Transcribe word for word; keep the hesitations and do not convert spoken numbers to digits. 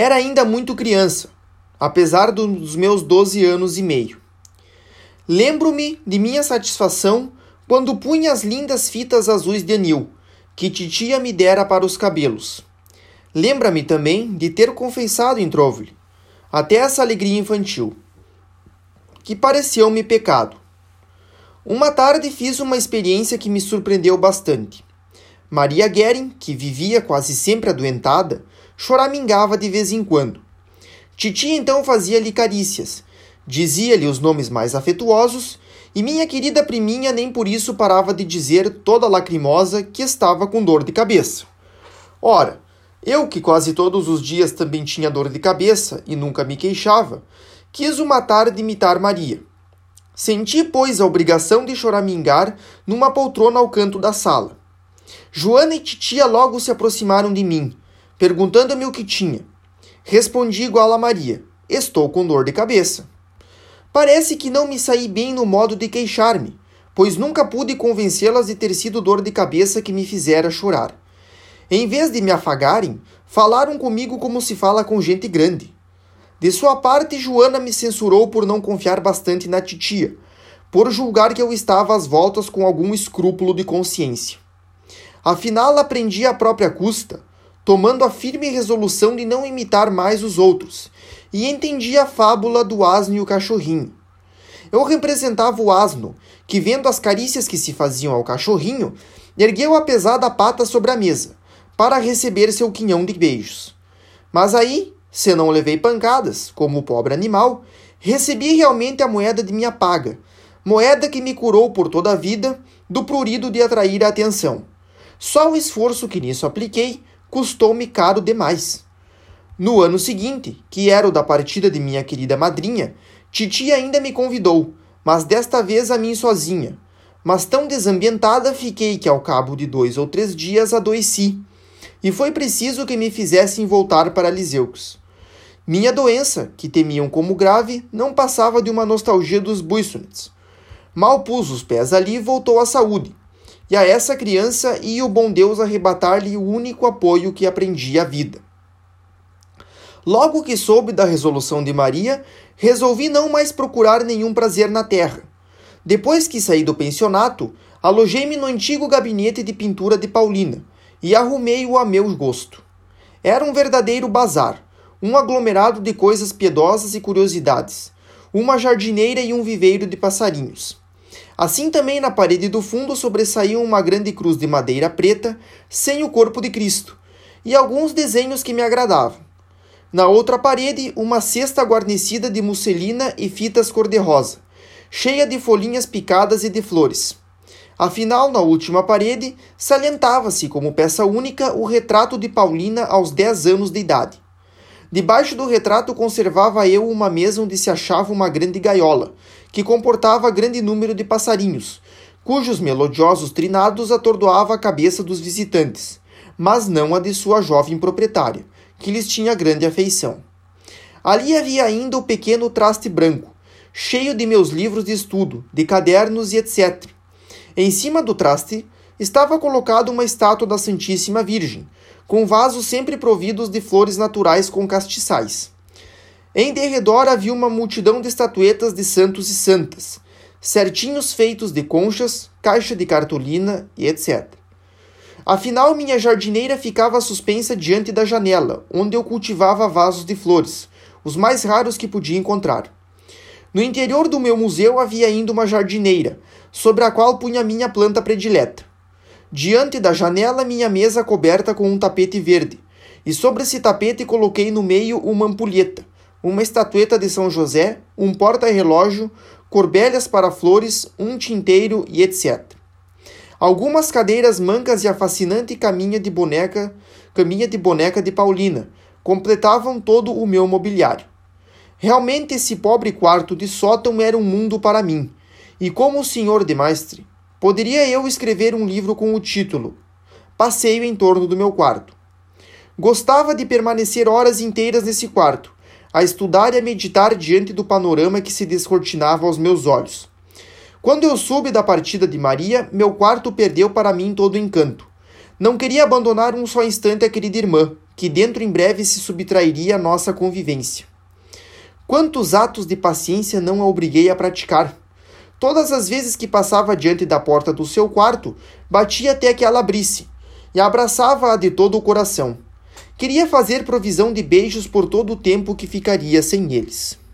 Era ainda muito criança, apesar dos meus doze anos e meio. Lembro-me de minha satisfação quando punha as lindas fitas azuis de anil, que titia me dera para os cabelos. Lembra-me também de ter confessado em Trovle, até essa alegria infantil, que pareceu-me pecado. Uma tarde fiz uma experiência que me surpreendeu bastante. Maria Guerin, que vivia quase sempre adoentada, choramingava de vez em quando. Titia então fazia-lhe carícias, dizia-lhe os nomes mais afetuosos, e minha querida priminha nem por isso parava de dizer, toda lacrimosa, que estava com dor de cabeça. Ora, eu, que quase todos os dias também tinha dor de cabeça e nunca me queixava, quis uma tarde imitar Maria. Senti, pois, a obrigação de choramingar numa poltrona ao canto da sala. Joana e titia logo se aproximaram de mim, perguntando-me o que tinha. Respondi igual a Maria: estou com dor de cabeça. Parece que não me saí bem no modo de queixar-me, pois nunca pude convencê-las de ter sido dor de cabeça que me fizera chorar. Em vez de me afagarem, falaram comigo como se fala com gente grande. De sua parte, Joana me censurou por não confiar bastante na titia, por julgar que eu estava às voltas com algum escrúpulo de consciência. Afinal, aprendi à própria custa, tomando a firme resolução de não imitar mais os outros, e entendi a fábula do asno e o cachorrinho. Eu representava o asno, que vendo as carícias que se faziam ao cachorrinho, ergueu a pesada pata sobre a mesa, para receber seu quinhão de beijos. Mas aí, se não levei pancadas, como o pobre animal, recebi realmente a moeda de minha paga, moeda que me curou por toda a vida do prurido de atrair a atenção. Só o esforço que nisso apliquei custou-me caro demais. No ano seguinte, que era o da partida de minha querida madrinha, titia ainda me convidou, mas desta vez a mim sozinha. Mas tão desambientada fiquei que ao cabo de dois ou três dias adoeci, e foi preciso que me fizessem voltar para Lisieux. Minha doença, que temiam como grave, não passava de uma nostalgia dos Buissonets. Mal pus os pés ali, voltou à saúde, e a essa criança ia o bom Deus arrebatar-lhe o único apoio que aprendia à vida. Logo que soube da resolução de Maria, resolvi não mais procurar nenhum prazer na terra. Depois que saí do pensionato, alojei-me no antigo gabinete de pintura de Paulina e arrumei-o a meu gosto. Era um verdadeiro bazar, um aglomerado de coisas piedosas e curiosidades, uma jardineira e um viveiro de passarinhos. Assim também na parede do fundo sobressaíam uma grande cruz de madeira preta, sem o corpo de Cristo, e alguns desenhos que me agradavam. Na outra parede, uma cesta guarnecida de musselina e fitas cor-de-rosa, cheia de folhinhas picadas e de flores. Afinal, na última parede, salientava-se como peça única o retrato de Paulina aos dez anos de idade. Debaixo do retrato conservava eu uma mesa onde se achava uma grande gaiola, que comportava grande número de passarinhos, cujos melodiosos trinados atordoava a cabeça dos visitantes, mas não a de sua jovem proprietária, que lhes tinha grande afeição. Ali havia ainda o pequeno traste branco, cheio de meus livros de estudo, de cadernos e etcétera. Em cima do traste estava colocada uma estátua da Santíssima Virgem, com vasos sempre providos de flores naturais com castiçais. Em derredor havia uma multidão de estatuetas de santos e santas, certinhos feitos de conchas, caixa de cartolina e etcétera. Afinal, minha jardineira ficava suspensa diante da janela, onde eu cultivava vasos de flores, os mais raros que podia encontrar. No interior do meu museu havia ainda uma jardineira, sobre a qual punha minha planta predileta. Diante da janela, minha mesa coberta com um tapete verde, e sobre esse tapete coloquei no meio uma ampulheta, uma estatueta de São José, um porta-relógio, corbelhas para flores, um tinteiro e etcétera. Algumas cadeiras mancas e a fascinante caminha de boneca, caminha de boneca de Paulina completavam todo o meu mobiliário. Realmente esse pobre quarto de sótão era um mundo para mim, e como senhor de maestre, poderia eu escrever um livro com o título Passeio em torno do meu quarto. Gostava de permanecer horas inteiras nesse quarto, a estudar e a meditar diante do panorama que se descortinava aos meus olhos. Quando eu soube da partida de Maria, meu quarto perdeu para mim todo o encanto. Não queria abandonar um só instante a querida irmã, que dentro em breve se subtrairia à nossa convivência. Quantos atos de paciência não a obriguei a praticar? Todas as vezes que passava diante da porta do seu quarto, batia até que ela abrisse, e abraçava-a de todo o coração. Queria fazer provisão de beijos por todo o tempo que ficaria sem eles.